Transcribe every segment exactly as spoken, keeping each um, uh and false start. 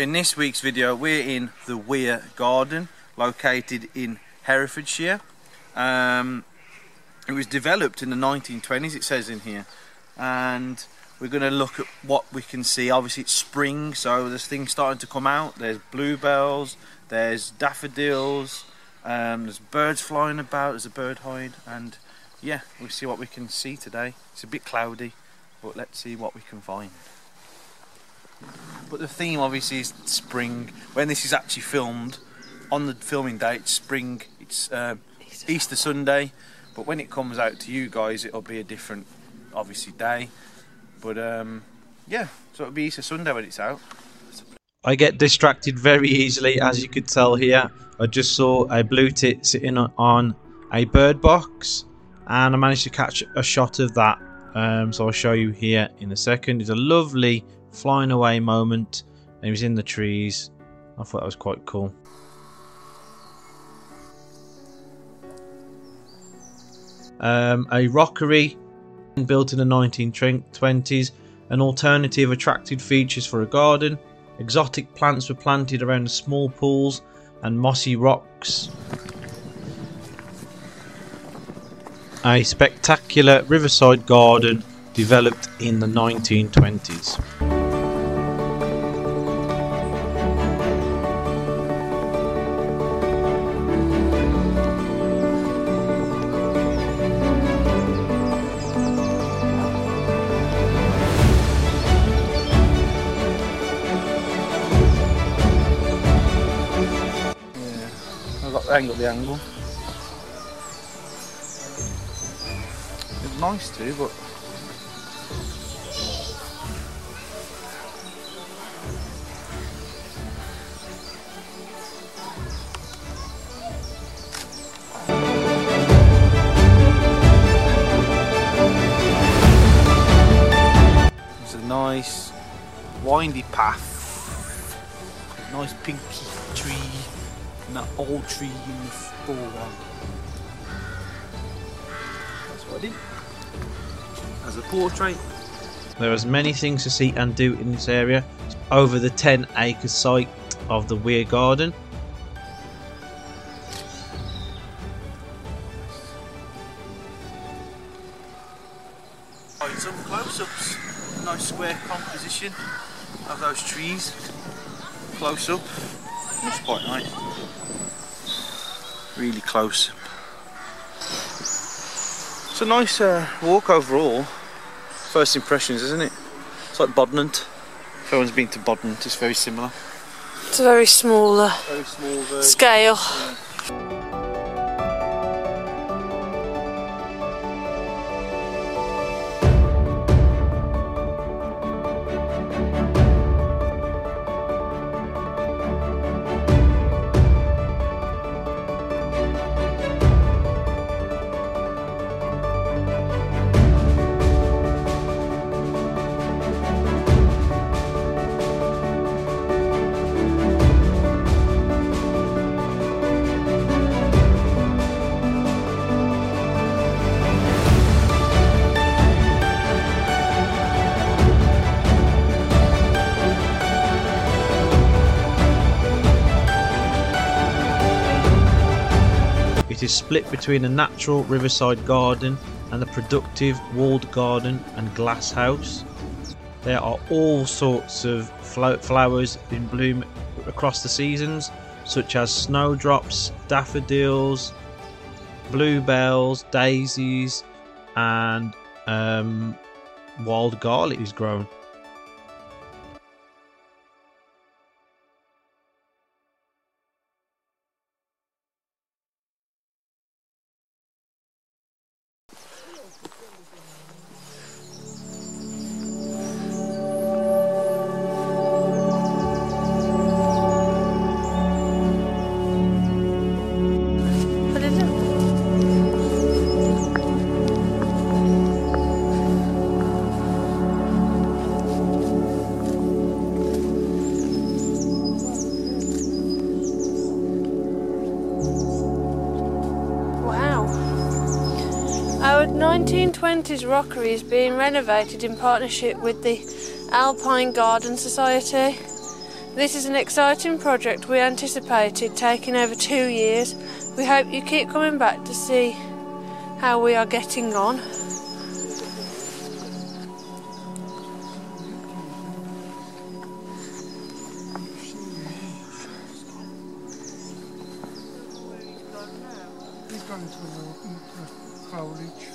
In this week's video we're in the Weir Garden, located in Herefordshire. Um, it was developed in the nineteen twenties, it says in here, and we're going to look at what we can see. Obviously it's spring, so there's things starting to come out. There's bluebells, there's daffodils, um, there's birds flying about, there's a bird hide, and yeah, we'll see what we can see today. It's a bit cloudy, but let's see what we can find. But the theme obviously is spring. When this is actually filmed, on the filming day, it's spring, it's um, Easter Sunday, but when it comes out to you guys it'll be a different, obviously, day. But um, yeah, so it'll be Easter Sunday when it's out. I get distracted very easily, as you could tell here. I just saw a blue tit sitting on a bird box, and I managed to catch a shot of that. Um, so I'll show you here in a second. It's a lovely flying away moment, and he was in the trees. I thought that was quite cool. Um, a rockery built in the nineteen twenties, an alternative attracted features for a garden. Exotic plants were planted around the small pools and mossy rocks. A spectacular riverside garden developed in the nineteen twenties. Angle the angle. It's nice too, but it's a nice windy path. Nice pinky tree. And that old tree in the foreground. That's what I did as a portrait. There is many things to see and do in this area over the ten acre site of the Weir Garden. Some close-ups, nice square composition of those trees. Close up. That's quite nice. Really close. It's a nice uh, walk overall. First impressions, isn't it? It's like Bodnant. If anyone's been to Bodnant, it's very similar. It's a very small, uh, very small version. Scale. Yeah. It is split between a natural riverside garden and the productive walled garden and glass house. There are all sorts of flowers in bloom across the seasons, such as snowdrops, daffodils, bluebells, daisies, and um, wild garlic is grown. nineteen twenties rockery is being renovated in partnership with the Alpine Garden Society. This is an exciting project we anticipated taking over two years. We hope you keep coming back to see how we are getting on. He's gone into the, into the foliage.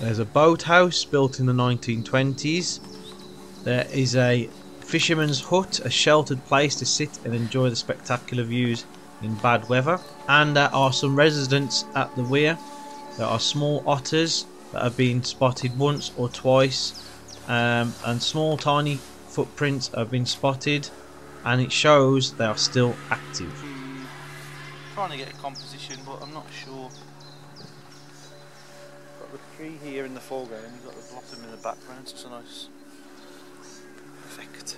There's a boathouse built in the nineteen twenties. There is a fisherman's hut, a sheltered place to sit and enjoy the spectacular views in bad weather. And there are some residents at the weir. There are small otters that have been spotted once or twice. Um, and small tiny footprints have been spotted. And it shows they are still active. I'm trying to get a composition, but I'm not sure. The tree here in the foreground, you've got the blossom in the background, so it's a nice effect.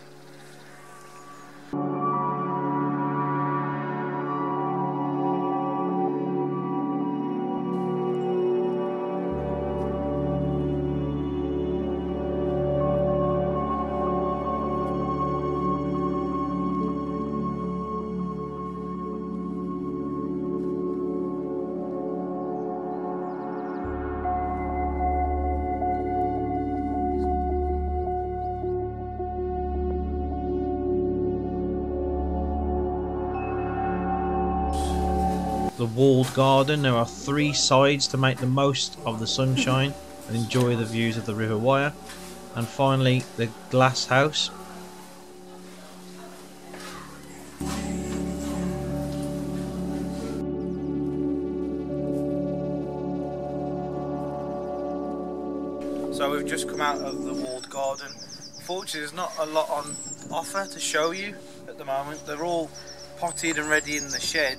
The walled garden, there are three sides to make the most of the sunshine and enjoy the views of the River Wye. And finally, the glass house. So we've just come out of the walled garden. Unfortunately, there's not a lot on offer to show you at the moment. They're all potted and ready in the shed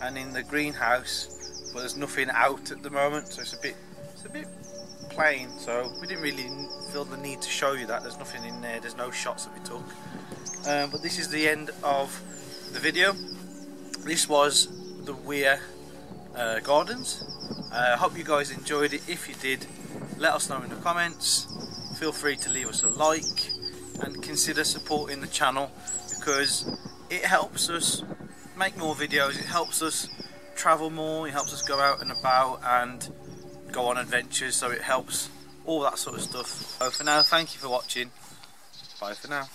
and in the greenhouse, but there's nothing out at the moment, so it's a bit it's a bit plain, so we didn't really feel the need to show you that. There's nothing in there, there's no shots that we took, um, but this is the end of the video. This was the Weir uh, Gardens. I uh, hope you guys enjoyed it. If you did, let us know in the comments. Feel free to leave us a like and consider supporting the channel, because it helps us make more videos, it helps us travel more, it helps us go out and about and go on adventures, so it helps all that sort of stuff. So for now, thank you for watching, bye for now.